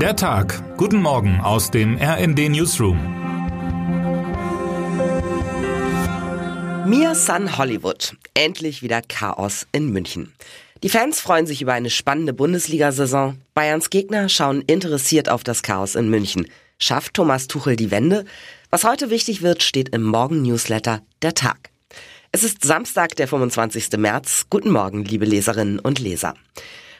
Der Tag. Guten Morgen aus dem RND Newsroom. Mir San Hollywood. Endlich wieder Chaos in München. Die Fans freuen sich über eine spannende Bundesliga-Saison. Bayerns Gegner schauen interessiert auf das Chaos in München. Schafft Thomas Tuchel die Wende? Was heute wichtig wird, steht im Morgen-Newsletter Der Tag. Es ist Samstag, der 25. März. Guten Morgen, liebe Leserinnen und Leser.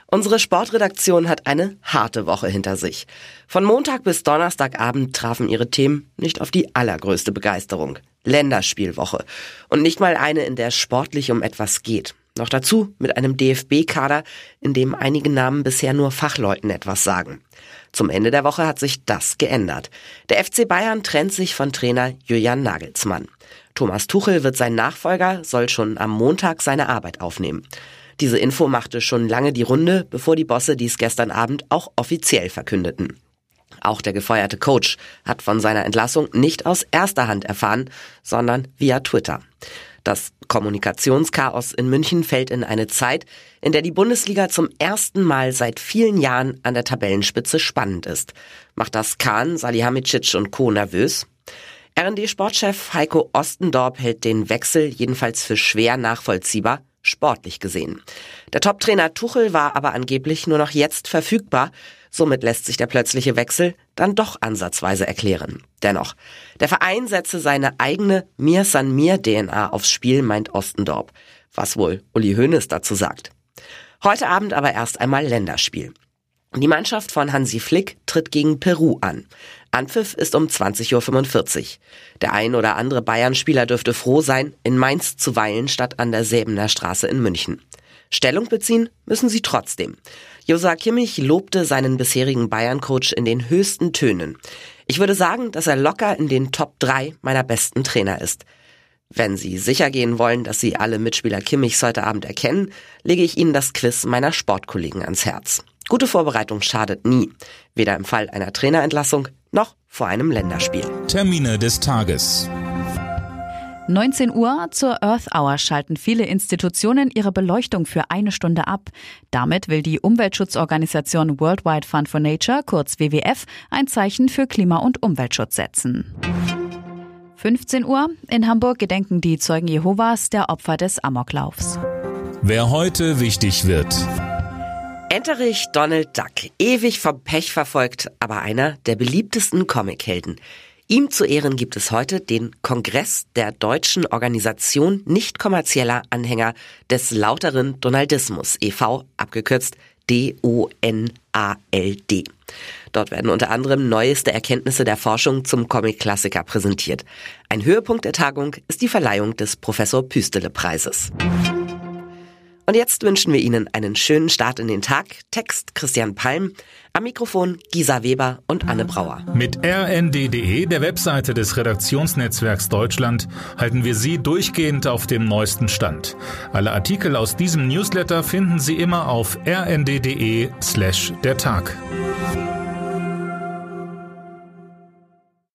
Unsere Sportredaktion hat eine harte Woche hinter sich. Von Montag bis Donnerstagabend trafen ihre Themen nicht auf die allergrößte Begeisterung. Länderspielwoche. Und nicht mal eine, in der es sportlich um etwas geht. Noch dazu mit einem DFB-Kader, in dem einige Namen bisher nur Fachleuten etwas sagen. Zum Ende der Woche hat sich das geändert. Der FC Bayern trennt sich von Trainer Julian Nagelsmann. Thomas Tuchel wird sein Nachfolger, soll schon am Montag seine Arbeit aufnehmen. Diese Info machte schon lange die Runde, bevor die Bosse dies gestern Abend auch offiziell verkündeten. Auch der gefeuerte Coach hat von seiner Entlassung nicht aus erster Hand erfahren, sondern via Twitter. Das Kommunikationschaos in München fällt in eine Zeit, in der die Bundesliga zum ersten Mal seit vielen Jahren an der Tabellenspitze spannend ist. Macht das Kahn, Salihamidzic und Co. nervös? RND-Sportchef Heiko Ostendorp hält den Wechsel jedenfalls für schwer nachvollziehbar, sportlich gesehen. Der Top-Trainer Tuchel war aber angeblich nur noch jetzt verfügbar. Somit lässt sich der plötzliche Wechsel dann doch ansatzweise erklären. Dennoch, der Verein setze seine eigene Mir-San-Mir-DNA aufs Spiel, meint Ostendorp. Was wohl Uli Hoeneß dazu sagt. Heute Abend aber erst einmal Länderspiel. Die Mannschaft von Hansi Flick tritt gegen Peru an. Anpfiff ist um 20.45 Uhr. Der ein oder andere Bayern-Spieler dürfte froh sein, in Mainz zu weilen, statt an der Säbener Straße in München. Stellung beziehen müssen sie trotzdem. Joshua Kimmich lobte seinen bisherigen Bayern-Coach in den höchsten Tönen. Ich würde sagen, dass er locker in den Top 3 meiner besten Trainer ist. Wenn Sie sicher gehen wollen, dass Sie alle Mitspieler Kimmichs heute Abend erkennen, lege ich Ihnen das Quiz meiner Sportkollegen ans Herz. Gute Vorbereitung schadet nie. Weder im Fall einer Trainerentlassung noch vor einem Länderspiel. Termine des Tages. 19 Uhr zur Earth Hour schalten viele Institutionen ihre Beleuchtung für eine Stunde ab. Damit will die Umweltschutzorganisation Worldwide Fund for Nature, kurz WWF, ein Zeichen für Klima- und Umweltschutz setzen. 15 Uhr. In Hamburg gedenken die Zeugen Jehovas der Opfer des Amoklaufs. Wer heute wichtig wird. Enterich Donald Duck, ewig vom Pech verfolgt, aber einer der beliebtesten Comichelden. Ihm zu Ehren gibt es heute den Kongress der Deutschen Organisation nicht-kommerzieller Anhänger des lauteren Donaldismus e.V., abgekürzt DONALD. Dort werden unter anderem neueste Erkenntnisse der Forschung zum Comic-Klassiker präsentiert. Ein Höhepunkt der Tagung ist die Verleihung des Professor-Püstele-Preises. Und jetzt wünschen wir Ihnen einen schönen Start in den Tag. Text Christian Palm, am Mikrofon Gisa Weber und Anne Brauer. Mit rnd.de, der Webseite des Redaktionsnetzwerks Deutschland, halten wir Sie durchgehend auf dem neuesten Stand. Alle Artikel aus diesem Newsletter finden Sie immer auf rnd.de/der Tag.